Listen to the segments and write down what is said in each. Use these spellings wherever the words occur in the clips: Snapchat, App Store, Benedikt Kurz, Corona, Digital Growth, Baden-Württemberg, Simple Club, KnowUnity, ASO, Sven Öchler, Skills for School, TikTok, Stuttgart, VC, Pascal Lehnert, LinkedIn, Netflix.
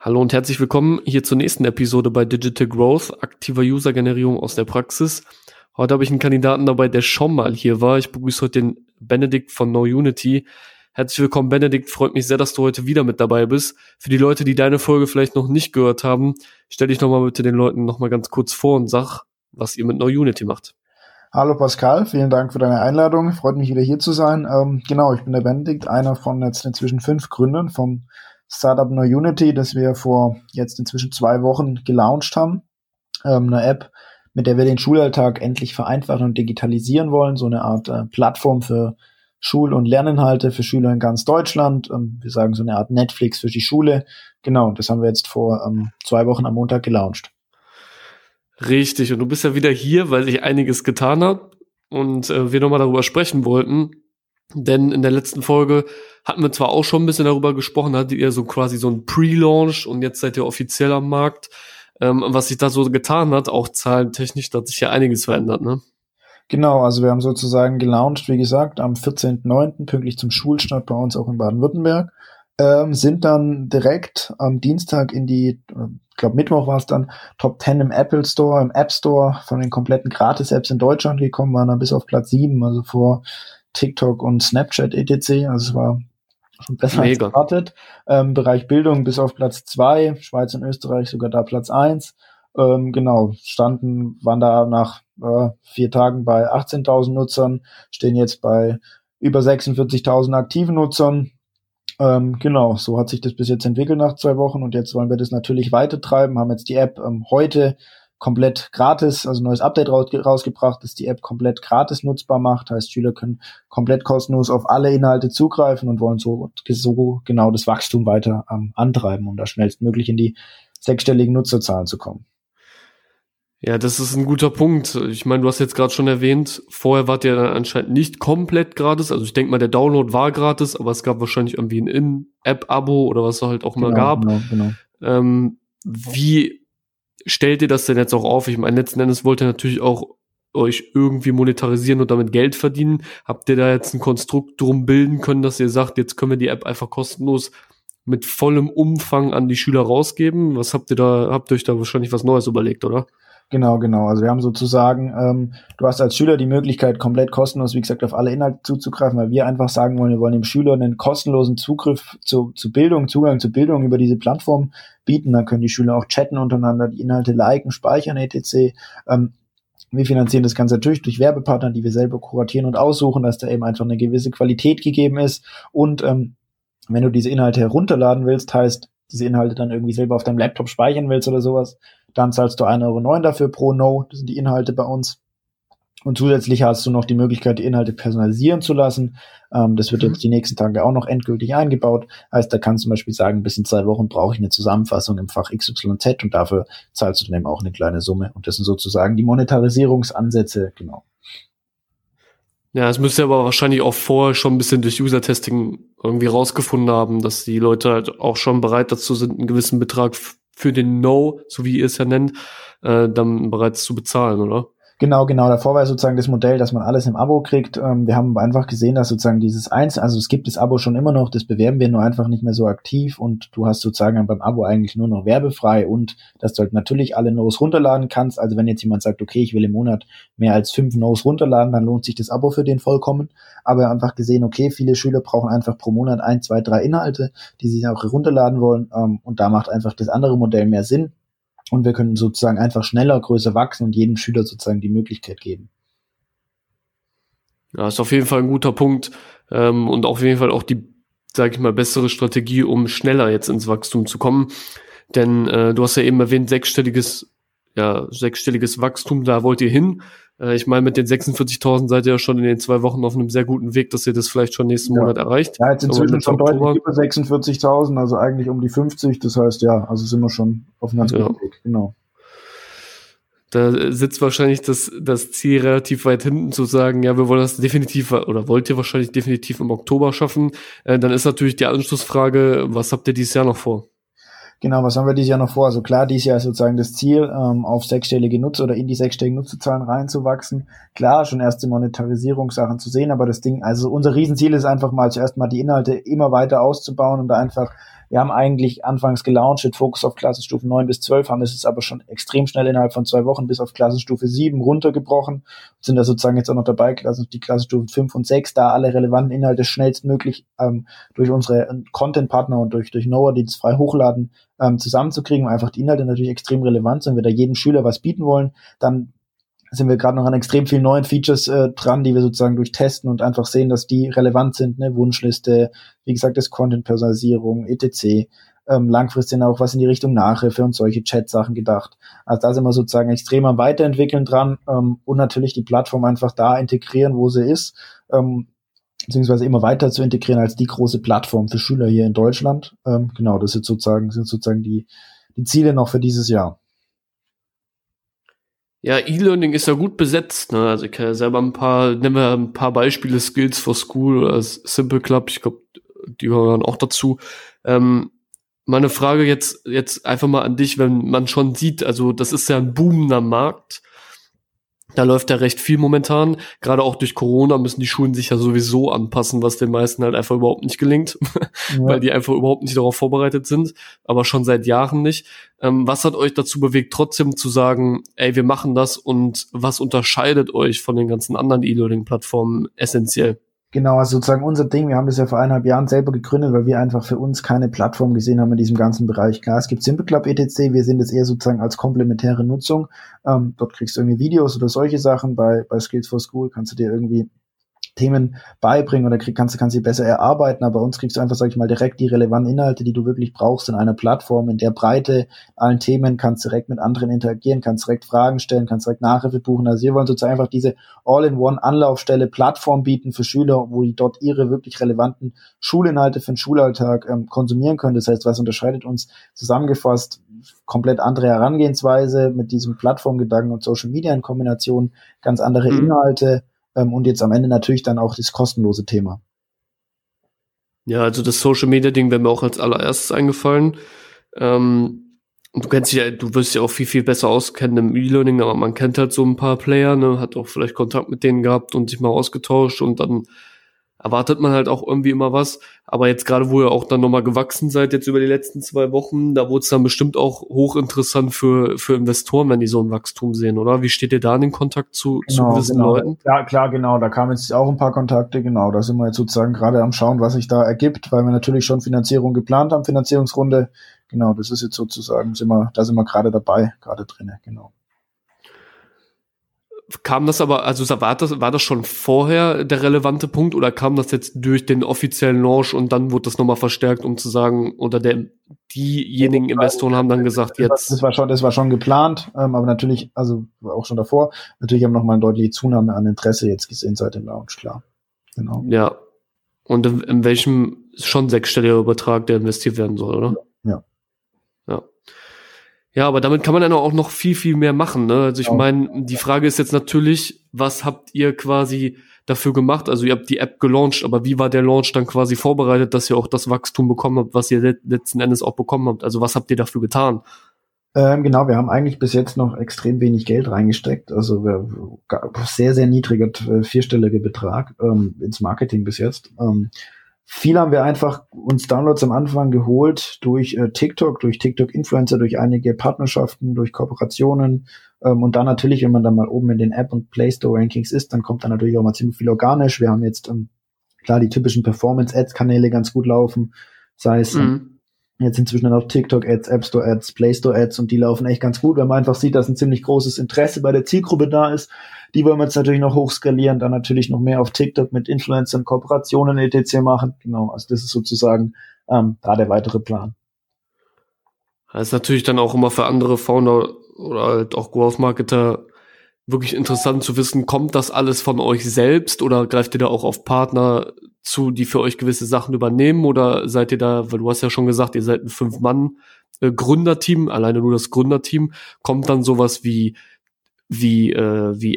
Hallo und herzlich willkommen hier zur nächsten Episode bei Digital Growth, aktiver User-Generierung aus der Praxis. Heute habe ich einen Kandidaten dabei, der schon mal hier war. Ich begrüße heute den Benedikt von KnowUnity. Herzlich willkommen, Benedikt. Freut mich sehr, dass du heute wieder mit dabei bist. Für die Leute, die deine Folge vielleicht noch nicht gehört haben, stell dich nochmal bitte den Leuten nochmal ganz kurz vor und sag, was ihr mit KnowUnity macht. Hallo Pascal, vielen Dank für deine Einladung. Freut mich wieder hier zu sein. Genau, ich bin der Benedikt, einer von jetzt inzwischen 5 Gründern vom Startup KnowUnity, das wir vor jetzt inzwischen 2 Wochen gelauncht haben. Eine App, mit der wir den Schulalltag endlich vereinfachen und digitalisieren wollen. So eine Art Plattform für Schul- und Lerninhalte für Schüler in ganz Deutschland. Wir sagen so eine Art Netflix für die Schule. Genau, das haben wir jetzt vor 2 Wochen am Montag gelauncht. Richtig, und du bist ja wieder hier, weil sich einiges getan hat und wir nochmal darüber sprechen wollten. Denn in der letzten Folge hatten wir zwar auch schon ein bisschen darüber gesprochen, da hattet ihr so quasi so einen Pre-Launch und jetzt seid ihr offiziell am Markt. Was sich da so getan hat, auch zahlentechnisch, da hat sich ja einiges verändert, ne? Genau, also wir haben sozusagen gelauncht, wie gesagt, am 14.09. pünktlich zum Schulstart bei uns auch in Baden-Württemberg. Sind dann direkt am Dienstag in die, ich glaube Mittwoch war es dann, Top 10 im Apple Store, im App Store von den kompletten Gratis-Apps in Deutschland gekommen, waren dann bis auf Platz 7, also vor TikTok und Snapchat etc. Also es war schon besser als erwartet. Bereich Bildung bis auf Platz 2, Schweiz und Österreich sogar da Platz 1. Genau, waren da nach 4 Tagen bei 18.000 Nutzern, stehen jetzt bei über 46.000 aktiven Nutzern. Genau, so hat sich das bis jetzt entwickelt nach 2 Wochen und jetzt wollen wir das natürlich weitertreiben, haben jetzt die App heute komplett gratis, also neues Update rausgebracht, das die App komplett gratis nutzbar macht, heißt Schüler können komplett kostenlos auf alle Inhalte zugreifen und wollen so genau das Wachstum weiter antreiben, um da schnellstmöglich in die 6-stelligen Nutzerzahlen zu kommen. Ja, das ist ein guter Punkt. Ich meine, du hast jetzt gerade schon erwähnt, vorher wart ihr dann anscheinend nicht komplett gratis. Also ich denke mal, der Download war gratis, aber es gab wahrscheinlich irgendwie ein In-App-Abo oder was es halt auch immer gab. Genau. Wie stellt ihr das denn jetzt auch auf? Ich meine, letzten Endes wollt ihr natürlich auch euch irgendwie monetarisieren und damit Geld verdienen. Habt ihr da jetzt ein Konstrukt drum bilden können, dass ihr sagt, jetzt können wir die App einfach kostenlos mit vollem Umfang an die Schüler rausgeben? Was habt ihr euch da wahrscheinlich was Neues überlegt, oder? Genau. Also wir haben sozusagen, du hast als Schüler die Möglichkeit, komplett kostenlos, wie gesagt, auf alle Inhalte zuzugreifen, weil wir einfach sagen wollen, wir wollen dem Schüler einen kostenlosen Zugriff Zugang zu Bildung über diese Plattform bieten. Dann können die Schüler auch chatten untereinander, die Inhalte liken, speichern, etc. Wir finanzieren das Ganze natürlich durch Werbepartner, die wir selber kuratieren und aussuchen, dass da eben einfach eine gewisse Qualität gegeben ist. Und wenn du diese Inhalte herunterladen willst, heißt, diese Inhalte dann irgendwie selber auf deinem Laptop speichern willst oder sowas, dann zahlst du 1,09 € dafür pro No, das sind die Inhalte bei uns. Und zusätzlich hast du noch die Möglichkeit, die Inhalte personalisieren zu lassen. Das wird jetzt die nächsten Tage auch noch endgültig eingebaut. Heißt, da kannst du zum Beispiel sagen, bis in 2 Wochen brauche ich eine Zusammenfassung im Fach XYZ und dafür zahlst du dann eben auch eine kleine Summe. Und das sind sozusagen die Monetarisierungsansätze, genau. Ja, das müsst ihr aber wahrscheinlich auch vorher schon ein bisschen durch User-Testing irgendwie rausgefunden haben, dass die Leute halt auch schon bereit dazu sind, einen gewissen Betrag für den No, so wie ihr es ja nennt, dann bereits zu bezahlen, oder? Genau. Davor war sozusagen das Modell, dass man alles im Abo kriegt. Wir haben einfach gesehen, dass sozusagen also es gibt das Abo schon immer noch, das bewerben wir nur einfach nicht mehr so aktiv und du hast sozusagen beim Abo eigentlich nur noch werbefrei und dass du halt natürlich alle Nos runterladen kannst. Also wenn jetzt jemand sagt, okay, ich will im Monat mehr als 5 Nos runterladen, dann lohnt sich das Abo für den vollkommen. Aber wir haben einfach gesehen, okay, viele Schüler brauchen einfach pro Monat 1, 2, 3 Inhalte, die sie auch herunterladen wollen und da macht einfach das andere Modell mehr Sinn. Und wir können sozusagen einfach schneller, größer wachsen und jedem Schüler sozusagen die Möglichkeit geben. Ja, ist auf jeden Fall ein guter Punkt und auf jeden Fall auch die, sag ich mal, bessere Strategie, um schneller jetzt ins Wachstum zu kommen. Denn du hast ja eben erwähnt, sechsstelliges Wachstum, da wollt ihr hin. Ich meine, mit den 46.000 seid ihr ja schon in den 2 Wochen auf einem sehr guten Weg, dass ihr das vielleicht schon nächsten Monat erreicht. Ja, jetzt inzwischen schon deutlich über 46.000, also eigentlich um die 50. Das heißt, ja, also sind wir schon auf einem ganz guten Weg, genau. Da sitzt wahrscheinlich das Ziel relativ weit hinten zu sagen, ja, wir wollen das definitiv oder wollt ihr wahrscheinlich definitiv im Oktober schaffen. Dann ist natürlich die Anschlussfrage, was habt ihr dieses Jahr noch vor? Genau, was haben wir dieses Jahr noch vor? Also klar, dieses Jahr ist sozusagen das Ziel, auf sechsstellige Nutzer oder in die sechsstelligen Nutzerzahlen reinzuwachsen. Klar, schon erste Monetarisierungssachen zu sehen, aber unser Riesenziel ist einfach mal zuerst mal die Inhalte immer weiter auszubauen und da einfach Wir haben eigentlich anfangs gelauncht mit Fokus auf Klassenstufen 9 bis 12, haben es jetzt aber schon extrem schnell innerhalb von 2 Wochen bis auf Klassenstufe 7 runtergebrochen. Sind da sozusagen jetzt auch noch dabei, die Klassenstufen 5 und 6, da alle relevanten Inhalte schnellstmöglich durch unsere Content-Partner und durch KnowUnity, die das frei hochladen, zusammenzukriegen, weil einfach die Inhalte natürlich extrem relevant sind, wir da jedem Schüler was bieten wollen, dann sind wir gerade noch an extrem vielen neuen Features dran, die wir sozusagen durchtesten und einfach sehen, dass die relevant sind, ne, Wunschliste, wie gesagt, das Content-Personalisierung, etc., langfristig auch was in die Richtung Nachhilfe und solche Chat-Sachen gedacht. Also da sind wir sozusagen extrem am Weiterentwickeln dran und natürlich die Plattform einfach da integrieren, wo sie ist, beziehungsweise immer weiter zu integrieren als die große Plattform für Schüler hier in Deutschland. Genau, das sind sozusagen die Ziele noch für dieses Jahr. Ja, E-Learning ist ja gut besetzt, ne? Also ich kann ja selber nehmen wir ein paar Beispiele, Skills for School oder Simple Club, ich glaube, die gehören auch dazu. Meine Frage jetzt einfach mal an dich, wenn man schon sieht, also das ist ja ein boomender Markt, da läuft ja recht viel momentan, gerade auch durch Corona müssen die Schulen sich ja sowieso anpassen, was den meisten halt einfach überhaupt nicht gelingt, ja. Weil die einfach überhaupt nicht darauf vorbereitet sind, aber schon seit Jahren nicht. Was hat euch dazu bewegt, trotzdem zu sagen, ey, wir machen das, und was unterscheidet euch von den ganzen anderen E-Learning-Plattformen essentiell? Genau, also sozusagen unser Ding, wir haben das ja vor 1,5 Jahren selber gegründet, weil wir einfach für uns keine Plattform gesehen haben in diesem ganzen Bereich. Klar, es gibt Simple Club etc., wir sehen das eher sozusagen als komplementäre Nutzung. Dort kriegst du irgendwie Videos oder solche Sachen, bei Skills for School kannst du dir irgendwie Themen beibringen oder kannst sie besser erarbeiten, aber uns kriegst du einfach, sag ich mal, direkt die relevanten Inhalte, die du wirklich brauchst in einer Plattform, in der Breite, allen Themen, kannst direkt mit anderen interagieren, kannst direkt Fragen stellen, kannst direkt Nachhilfe buchen. Also wir wollen sozusagen einfach diese All-in-One-Anlaufstelle, Plattform bieten für Schüler, wo die dort ihre wirklich relevanten Schulinhalte für den Schulalltag konsumieren können. Das heißt, was unterscheidet uns? Zusammengefasst, komplett andere Herangehensweise mit diesem Plattformgedanken und Social Media in Kombination, ganz andere Inhalte, und jetzt am Ende natürlich dann auch das kostenlose Thema. Ja, also das Social-Media-Ding wäre mir auch als allererstes eingefallen. Du wirst ja auch viel, viel besser auskennen im E-Learning, aber man kennt halt so ein paar Player, ne, hat auch vielleicht Kontakt mit denen gehabt und sich mal ausgetauscht und dann erwartet man halt auch irgendwie immer was. Aber jetzt gerade, wo ihr auch dann nochmal gewachsen seid, jetzt über die letzten 2 Wochen, da wurde es dann bestimmt auch hochinteressant für Investoren, wenn die so ein Wachstum sehen, oder? Wie steht ihr da in den Kontakt zu gewissen Leuten? Ja, klar, genau. Da kamen jetzt auch ein paar Kontakte, genau. Da sind wir jetzt sozusagen gerade am Schauen, was sich da ergibt, weil wir natürlich schon Finanzierung geplant haben, Finanzierungsrunde. Genau, das ist jetzt sozusagen, da sind wir gerade dabei, gerade drin, genau. Kam das aber, also war das schon vorher der relevante Punkt, oder kam das jetzt durch den offiziellen Launch und dann wurde das nochmal verstärkt, um zu sagen, oder diejenigen Investoren haben dann gesagt, jetzt... Das war schon geplant, aber natürlich, also auch schon davor, natürlich haben wir nochmal eine deutliche Zunahme an Interesse jetzt gesehen seit dem Launch, klar. Genau. Ja, und in welchem schon sechsstelliger Betrag, der investiert werden soll, oder? Ja. Ja, aber damit kann man dann auch noch viel, viel mehr machen, ne? Also ich meine, die Frage ist jetzt natürlich, was habt ihr quasi dafür gemacht? Also ihr habt die App gelauncht, aber wie war der Launch dann quasi vorbereitet, dass ihr auch das Wachstum bekommen habt, was ihr letzten Endes auch bekommen habt? Also was habt ihr dafür getan? Genau, wir haben eigentlich bis jetzt noch extrem wenig Geld reingesteckt, also sehr, sehr niedriger, vierstelliger Betrag ins Marketing bis jetzt. Viel haben wir einfach uns Downloads am Anfang geholt durch TikTok, durch TikTok-Influencer, durch einige Partnerschaften, durch Kooperationen. Und dann natürlich, wenn man dann mal oben in den App- und Play Store-Rankings ist, dann kommt da natürlich auch mal ziemlich viel organisch. Wir haben jetzt, klar, die typischen Performance-Ads-Kanäle ganz gut laufen. Sei es jetzt inzwischen dann auch TikTok-Ads, App Store-Ads, Play Store-Ads, und die laufen echt ganz gut, wenn man einfach sieht, dass ein ziemlich großes Interesse bei der Zielgruppe da ist. Die wollen wir jetzt natürlich noch hochskalieren, dann natürlich noch mehr auf TikTok mit Influencern, Kooperationen etc. machen. Genau, also das ist sozusagen da der weitere Plan. Das ist natürlich dann auch immer für andere Founder oder halt auch Growth-Marketer wirklich interessant zu wissen, kommt das alles von euch selbst oder greift ihr da auch auf Partner zu, die für euch gewisse Sachen übernehmen, oder seid ihr da, weil du hast ja schon gesagt, ihr seid ein 5-Mann-Gründerteam, alleine nur das Gründerteam, kommt dann sowas wie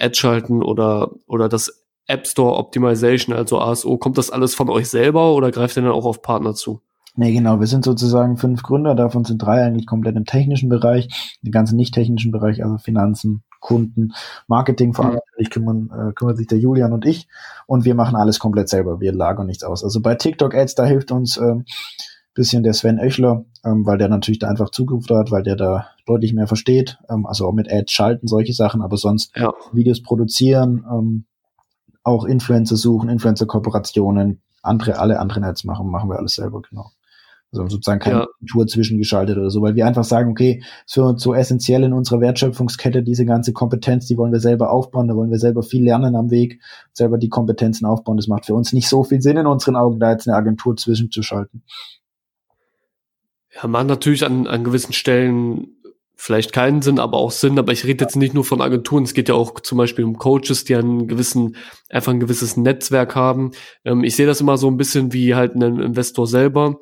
Ad schalten oder das App Store Optimization, also ASO, kommt das alles von euch selber oder greift ihr dann auch auf Partner zu? Nee, genau, wir sind sozusagen 5 Gründer, davon sind 3 eigentlich komplett im technischen Bereich, den ganzen nicht technischen Bereich, also Finanzen, Kunden, Marketing, vor allem natürlich kümmert sich der Julian und ich, und wir machen alles komplett selber, wir lagern nichts aus. Also bei TikTok Ads, da hilft uns bisschen der Sven Öchler, weil der natürlich da einfach Zugriff hat, weil der da deutlich mehr versteht, also auch mit Ads schalten, solche Sachen, aber sonst ja. Videos produzieren, auch Influencer suchen, Influencer-Kooperationen, alle anderen Ads machen wir alles selber, genau. Also sozusagen keine Tour zwischengeschaltet oder so, weil wir einfach sagen, okay, so essentiell in unserer Wertschöpfungskette, diese ganze Kompetenz, die wollen wir selber aufbauen, da wollen wir selber viel lernen am Weg, selber die Kompetenzen aufbauen, das macht für uns nicht so viel Sinn in unseren Augen, da jetzt eine Agentur zwischenzuschalten. Ja, macht natürlich an gewissen Stellen vielleicht keinen Sinn, aber auch Sinn, aber ich rede jetzt nicht nur von Agenturen, es geht ja auch zum Beispiel um Coaches, die ein gewisses Netzwerk haben. Ich sehe das immer so ein bisschen wie halt ein Investor selber,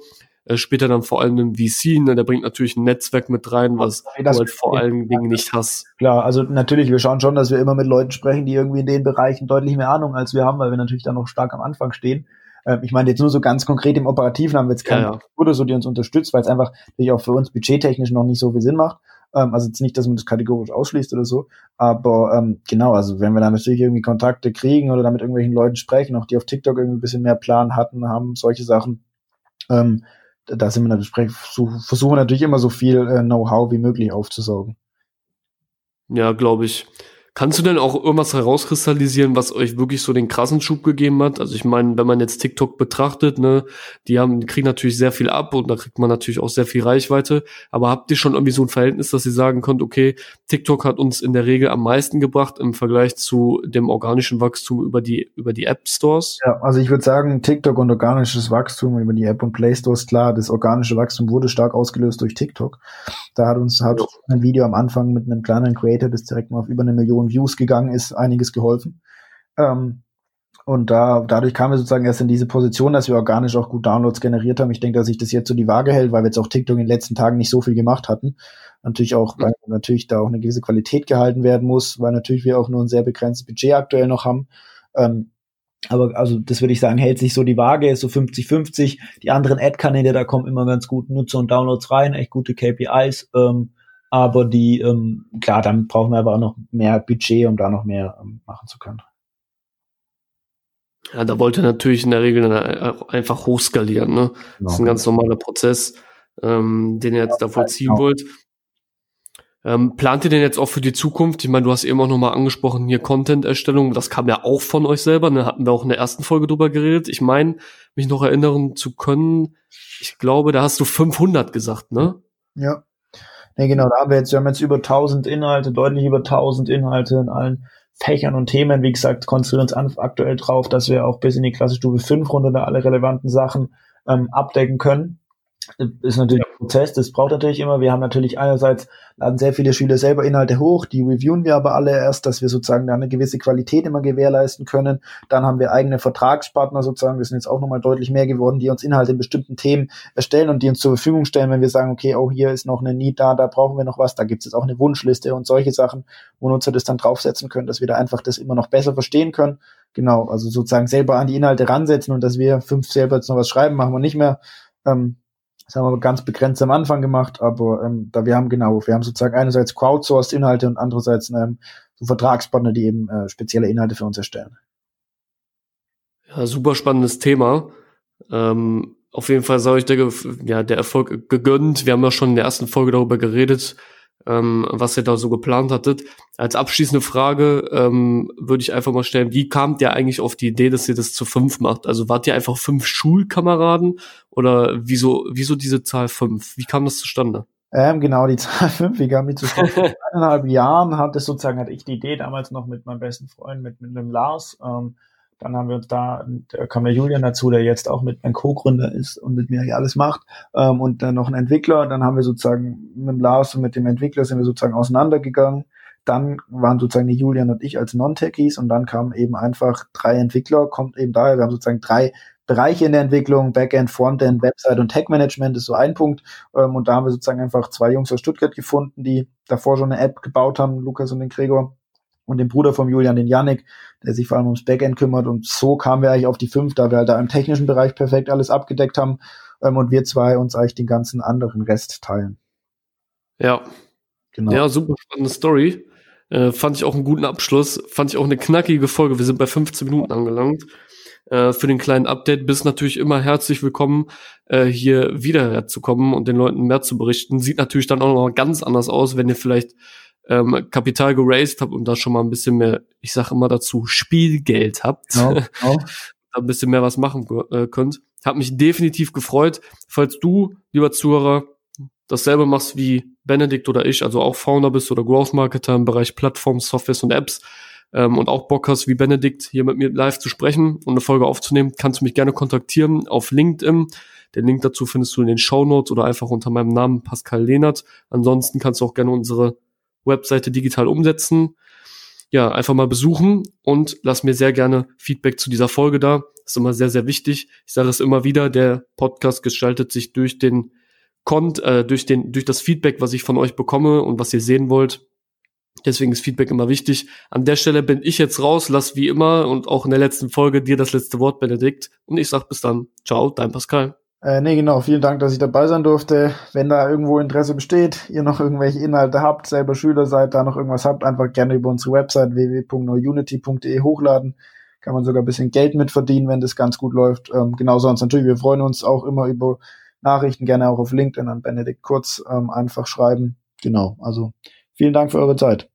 später dann vor allem im VC, ne, der bringt natürlich ein Netzwerk mit rein, was du halt vor allen Dingen nicht hast. Klar, also natürlich, wir schauen schon, dass wir immer mit Leuten sprechen, die irgendwie in den Bereichen deutlich mehr Ahnung als wir haben, weil wir natürlich da noch stark am Anfang stehen. Ich meine jetzt nur so ganz konkret im Operativen haben wir jetzt keine oder so, die uns unterstützt, weil es einfach natürlich auch für uns budgettechnisch noch nicht so viel Sinn macht. Also jetzt nicht, dass man das kategorisch ausschließt oder so, aber genau, also wenn wir dann natürlich irgendwie Kontakte kriegen oder da mit irgendwelchen Leuten sprechen, auch die auf TikTok irgendwie ein bisschen mehr Plan haben, solche Sachen, da sind wir natürlich, versuchen natürlich immer so viel Know-how wie möglich aufzusaugen. Ja, glaube ich. Kannst du denn auch irgendwas herauskristallisieren, was euch wirklich so den krassen Schub gegeben hat? Also ich meine, wenn man jetzt TikTok betrachtet, ne, die kriegen natürlich sehr viel ab und da kriegt man natürlich auch sehr viel Reichweite. Aber habt ihr schon irgendwie so ein Verhältnis, dass ihr sagen könnt, okay, TikTok hat uns in der Regel am meisten gebracht im Vergleich zu dem organischen Wachstum über die App Stores? Ja, also ich würde sagen, TikTok und organisches Wachstum über die App und Play Stores, klar, das organische Wachstum wurde stark ausgelöst durch TikTok. Da hat uns ein Video am Anfang mit einem kleinen Creator, das direkt mal auf über 1 Million Views gegangen ist, einiges geholfen. Und dadurch kamen wir sozusagen erst in diese Position, dass wir organisch auch gut Downloads generiert haben. Ich denke, dass sich das jetzt so die Waage hält, weil wir jetzt auch TikTok in den letzten Tagen nicht so viel gemacht hatten. Natürlich auch, weil natürlich da auch eine gewisse Qualität gehalten werden muss, weil natürlich wir auch nur ein sehr begrenztes Budget aktuell noch haben. Aber also das würde ich sagen, hält sich so die Waage, ist so 50-50. Die anderen Ad-Kanäle, da kommen immer ganz gut Nutzer und Downloads rein, echt gute KPIs. Aber die, klar, dann brauchen wir aber auch noch mehr Budget, um da noch mehr machen zu können. Ja, da wollt ihr natürlich in der Regel dann einfach hochskalieren, ne? Genau. Das ist ein ganz normaler Prozess, den ihr jetzt da vollziehen wollt. Plant ihr denn jetzt auch für die Zukunft? Ich meine, du hast eben auch nochmal angesprochen, hier Content-Erstellung, das kam ja auch von euch selber, da hatten wir auch in der ersten Folge drüber geredet. Ich meine, mich noch erinnern zu können, ich glaube, da hast du 500 gesagt, ne? Ja. Ne, genau, da haben wir jetzt über 1000 Inhalte, deutlich über 1000 Inhalte in allen Fächern und Themen. Wie gesagt, konzentrieren uns aktuell drauf, dass wir auch bis in die Klassenstufe 5 runter da alle relevanten Sachen abdecken können. Ist natürlich ein Prozess, das braucht natürlich immer. Wir haben natürlich einerseits, laden sehr viele Schüler selber Inhalte hoch, die reviewen wir aber alle erst, dass wir sozusagen da eine gewisse Qualität immer gewährleisten können. Dann haben wir eigene Vertragspartner sozusagen, wir sind jetzt auch nochmal deutlich mehr geworden, die uns Inhalte in bestimmten Themen erstellen und die uns zur Verfügung stellen, wenn wir sagen, okay, oh, hier ist noch eine Need da brauchen wir noch was, da gibt es jetzt auch eine Wunschliste und solche Sachen, wo Nutzer das dann draufsetzen können, dass wir da einfach das immer noch besser verstehen können. Genau, also sozusagen selber an die Inhalte ransetzen und dass wir 5 selber jetzt noch was schreiben, machen wir nicht mehr. Das haben wir ganz begrenzt am Anfang gemacht, aber wir haben sozusagen einerseits crowdsourced Inhalte und andererseits so Vertragspartner, die eben spezielle Inhalte für uns erstellen. Ja, super spannendes Thema. Auf jeden Fall sei euch der Erfolg gegönnt. Wir haben ja schon in der ersten Folge darüber geredet, was ihr da so geplant hattet. Als abschließende Frage würde ich einfach mal stellen, wie kamt ihr eigentlich auf die Idee, dass ihr das zu 5 macht? Also wart ihr einfach 5 Schulkameraden oder wieso diese Zahl 5? Wie kam das zustande? Genau, die Zahl 5, wie kam die zustande? Vor 1,5 Jahren hatte ich die Idee damals noch mit meinem besten Freund, mit dem Lars. Dann haben wir uns da kam der Julian dazu, der jetzt auch mit mein Co-Gründer ist und mit mir hier alles macht, und dann noch ein Entwickler. Dann haben wir sozusagen mit dem Lars und mit dem Entwickler sind wir sozusagen auseinandergegangen. Dann waren sozusagen die Julian und ich als Non-Techies und dann kamen eben einfach 3 Entwickler, kommt eben daher, wir haben sozusagen 3 Bereiche in der Entwicklung, Backend, Frontend, Website und Tech-Management ist so ein Punkt, und da haben wir sozusagen einfach 2 Jungs aus Stuttgart gefunden, die davor schon eine App gebaut haben, Lukas und den Gregor. Und den Bruder von Julian, den Yannick, der sich vor allem ums Backend kümmert. Und so kamen wir eigentlich auf die 5, da wir halt da im technischen Bereich perfekt alles abgedeckt haben, und wir 2 uns eigentlich den ganzen anderen Rest teilen. Ja, genau. Ja, super spannende Story. Fand ich auch einen guten Abschluss. Fand ich auch eine knackige Folge. Wir sind bei 15 Minuten angelangt. für den kleinen Update. Bist natürlich immer herzlich willkommen, hier wieder zu kommen und den Leuten mehr zu berichten. Sieht natürlich dann auch noch mal ganz anders aus, wenn ihr vielleicht Kapital geraced habt und da schon mal ein bisschen mehr, ich sag immer dazu, Spielgeld habt. Genau. Ein bisschen mehr was machen könnt. Hat mich definitiv gefreut. Falls du, lieber Zuhörer, dasselbe machst wie Benedikt oder ich, also auch Founder bist oder Growth Marketer im Bereich Plattformen, Softwares und Apps und auch Bock hast wie Benedikt, hier mit mir live zu sprechen und eine Folge aufzunehmen, kannst du mich gerne kontaktieren auf LinkedIn. Den Link dazu findest du in den Shownotes oder einfach unter meinem Namen Pascal Lehnert. Ansonsten kannst du auch gerne unsere Webseite digital umsetzen. Ja, einfach mal besuchen und lass mir sehr gerne Feedback zu dieser Folge da. Ist immer sehr, sehr wichtig. Ich sage es immer wieder, der Podcast gestaltet sich durch den durch das Feedback, was ich von euch bekomme und was ihr sehen wollt. Deswegen ist Feedback immer wichtig. An der Stelle bin ich jetzt raus. Lass wie immer und auch in der letzten Folge dir das letzte Wort, Benedikt. Und ich sag bis dann. Ciao, dein Pascal. Vielen Dank, dass ich dabei sein durfte. Wenn da irgendwo Interesse besteht, ihr noch irgendwelche Inhalte habt, selber Schüler seid, da noch irgendwas habt, einfach gerne über unsere Website www.knowunity.de hochladen. Kann man sogar ein bisschen Geld mitverdienen, wenn das ganz gut läuft. Genau sonst natürlich, wir freuen uns auch immer über Nachrichten, gerne auch auf LinkedIn an Benedikt Kurz einfach schreiben. Genau, also vielen Dank für eure Zeit.